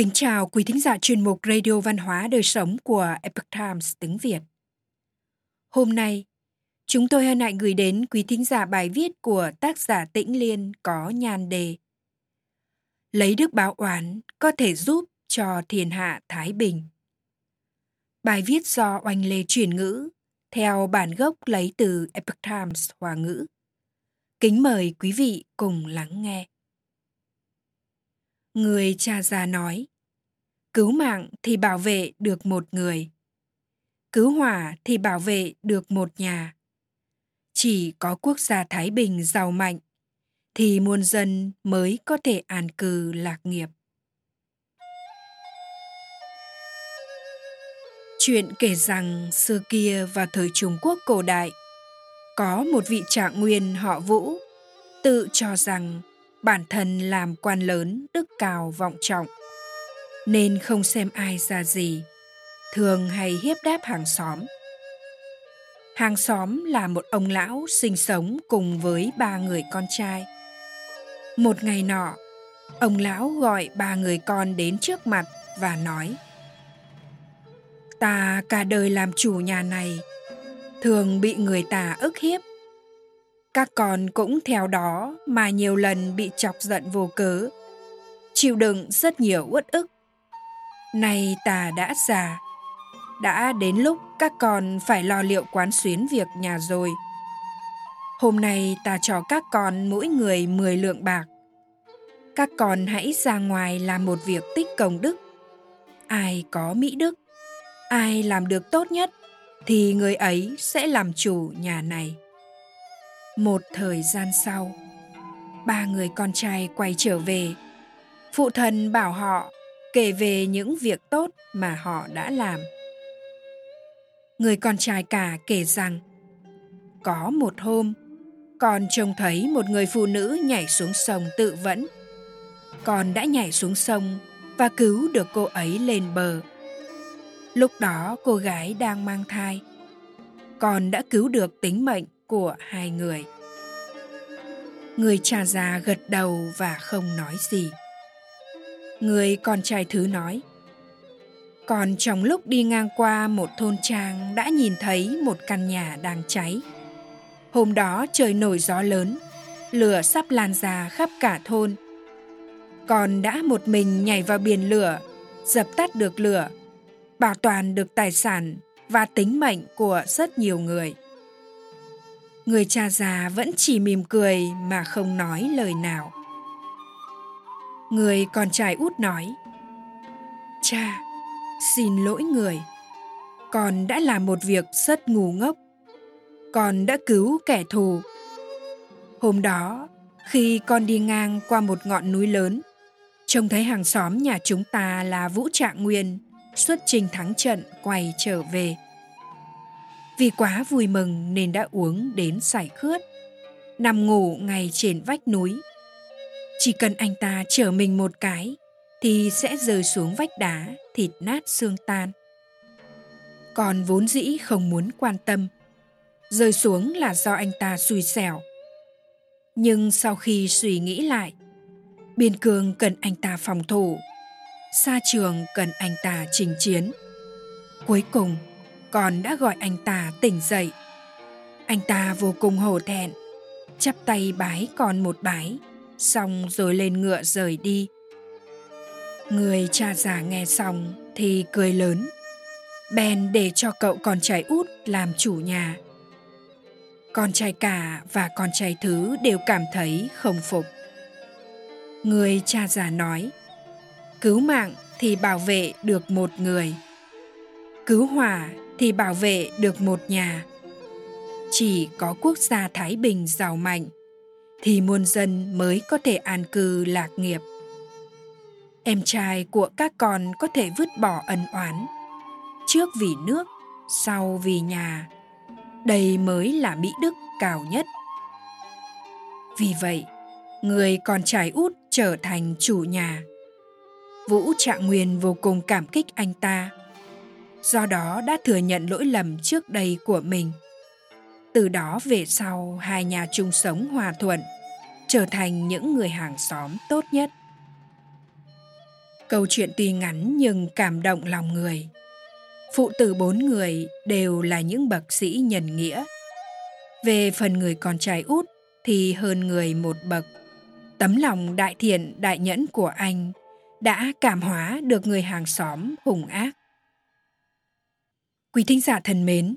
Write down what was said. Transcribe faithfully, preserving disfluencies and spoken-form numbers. Kính chào quý thính giả chuyên mục Radio Văn hóa Đời Sống của Epoch Times tiếng Việt. Hôm nay, chúng tôi hân hạnh gửi đến quý thính giả bài viết của tác giả Tĩnh Liên có nhan đề Lấy đức báo oán có thể giúp cho thiên hạ thái bình. Bài viết do Oanh Lê chuyển ngữ, theo bản gốc lấy từ Epoch Times Hoa ngữ. Kính mời quý vị cùng lắng nghe. Người cha già nói, cứu mạng thì bảo vệ được một người, cứu hỏa thì bảo vệ được một nhà. Chỉ có quốc gia thái bình giàu mạnh, thì muôn dân mới có thể an cư lạc nghiệp. Chuyện kể rằng xưa kia vào thời Trung Quốc cổ đại, có một vị trạng nguyên họ Vũ tự cho rằng bản thân làm quan lớn, đức cao vọng trọng, nên không xem ai ra gì, thường hay hiếp đáp hàng xóm. Hàng xóm là một ông lão sinh sống cùng với ba người con trai. Một ngày nọ, ông lão gọi ba người con đến trước mặt và nói, ta cả đời làm chủ nhà này, thường bị người ta ức hiếp. Các con cũng theo đó mà nhiều lần bị chọc giận vô cớ, chịu đựng rất nhiều uất ức. Nay ta đã già, đã đến lúc các con phải lo liệu quán xuyến việc nhà rồi. Hôm nay ta cho các con mỗi người mười lượng bạc. Các con hãy ra ngoài làm một việc tích công đức. Ai có mỹ đức, ai làm được tốt nhất thì người ấy sẽ làm chủ nhà này. Một thời gian sau, ba người con trai quay trở về. Phụ thân bảo họ kể về những việc tốt mà họ đã làm. Người con trai cả kể rằng, có một hôm, con trông thấy một người phụ nữ nhảy xuống sông tự vẫn. Con đã nhảy xuống sông và cứu được cô ấy lên bờ. Lúc đó cô gái đang mang thai. Con đã cứu được tính mệnh của hai người. Người cha già gật đầu và không nói gì. Người con trai thứ nói, còn trong lúc đi ngang qua một thôn trang đã nhìn thấy một căn nhà đang cháy. Hôm đó trời nổi gió lớn, lửa sắp lan ra khắp cả thôn. Con đã một mình nhảy vào biển lửa, dập tắt được lửa, bảo toàn được tài sản và tính mệnh của rất nhiều người. Người cha già vẫn chỉ mỉm cười mà không nói lời nào. Người con trai út nói, cha, xin lỗi người. Con đã làm một việc rất ngu ngốc. Con đã cứu kẻ thù. Hôm đó, khi con đi ngang qua một ngọn núi lớn, trông thấy hàng xóm nhà chúng ta là Vũ Trạng Nguyên xuất chinh thắng trận quay trở về. Vì quá vui mừng nên đã uống đến sải khướt, nằm ngủ ngay trên vách núi. Chỉ cần anh ta trở mình một cái thì sẽ rơi xuống vách đá, thịt nát xương tan. Còn vốn dĩ không muốn quan tâm, rơi xuống là do anh ta xui xẻo. Nhưng sau khi suy nghĩ lại, biên cương cần anh ta phòng thủ, xa trường cần anh ta chinh chiến. Cuối cùng, con đã gọi anh ta tỉnh dậy. Anh ta vô cùng hổ thẹn, chắp tay bái con một bái, xong rồi lên ngựa rời đi. Người cha già nghe xong thì cười lớn, bèn để cho cậu con trai út làm chủ nhà. Con trai cả và con trai thứ đều cảm thấy không phục. Người cha già nói, cứu mạng thì bảo vệ được một người, cứu hỏa thì bảo vệ được một nhà. Chỉ có quốc gia thái bình giàu mạnh thì muôn dân mới có thể an cư lạc nghiệp. Em trai của các con có thể vứt bỏ ân oán, trước vì nước, sau vì nhà. Đây mới là mỹ đức cao nhất. Vì vậy, người con trai út trở thành chủ nhà. Vũ Trạng Nguyên vô cùng cảm kích anh ta, do đó đã thừa nhận lỗi lầm trước đây của mình. Từ đó về sau, hai nhà chung sống hòa thuận, trở thành những người hàng xóm tốt nhất. Câu chuyện tuy ngắn nhưng cảm động lòng người. Phụ tử bốn người đều là những bậc sĩ nhân nghĩa. Về phần người con trai út thì hơn người một bậc. Tấm lòng đại thiện đại nhẫn của anh đã cảm hóa được người hàng xóm hung ác. Quý thính giả thân mến,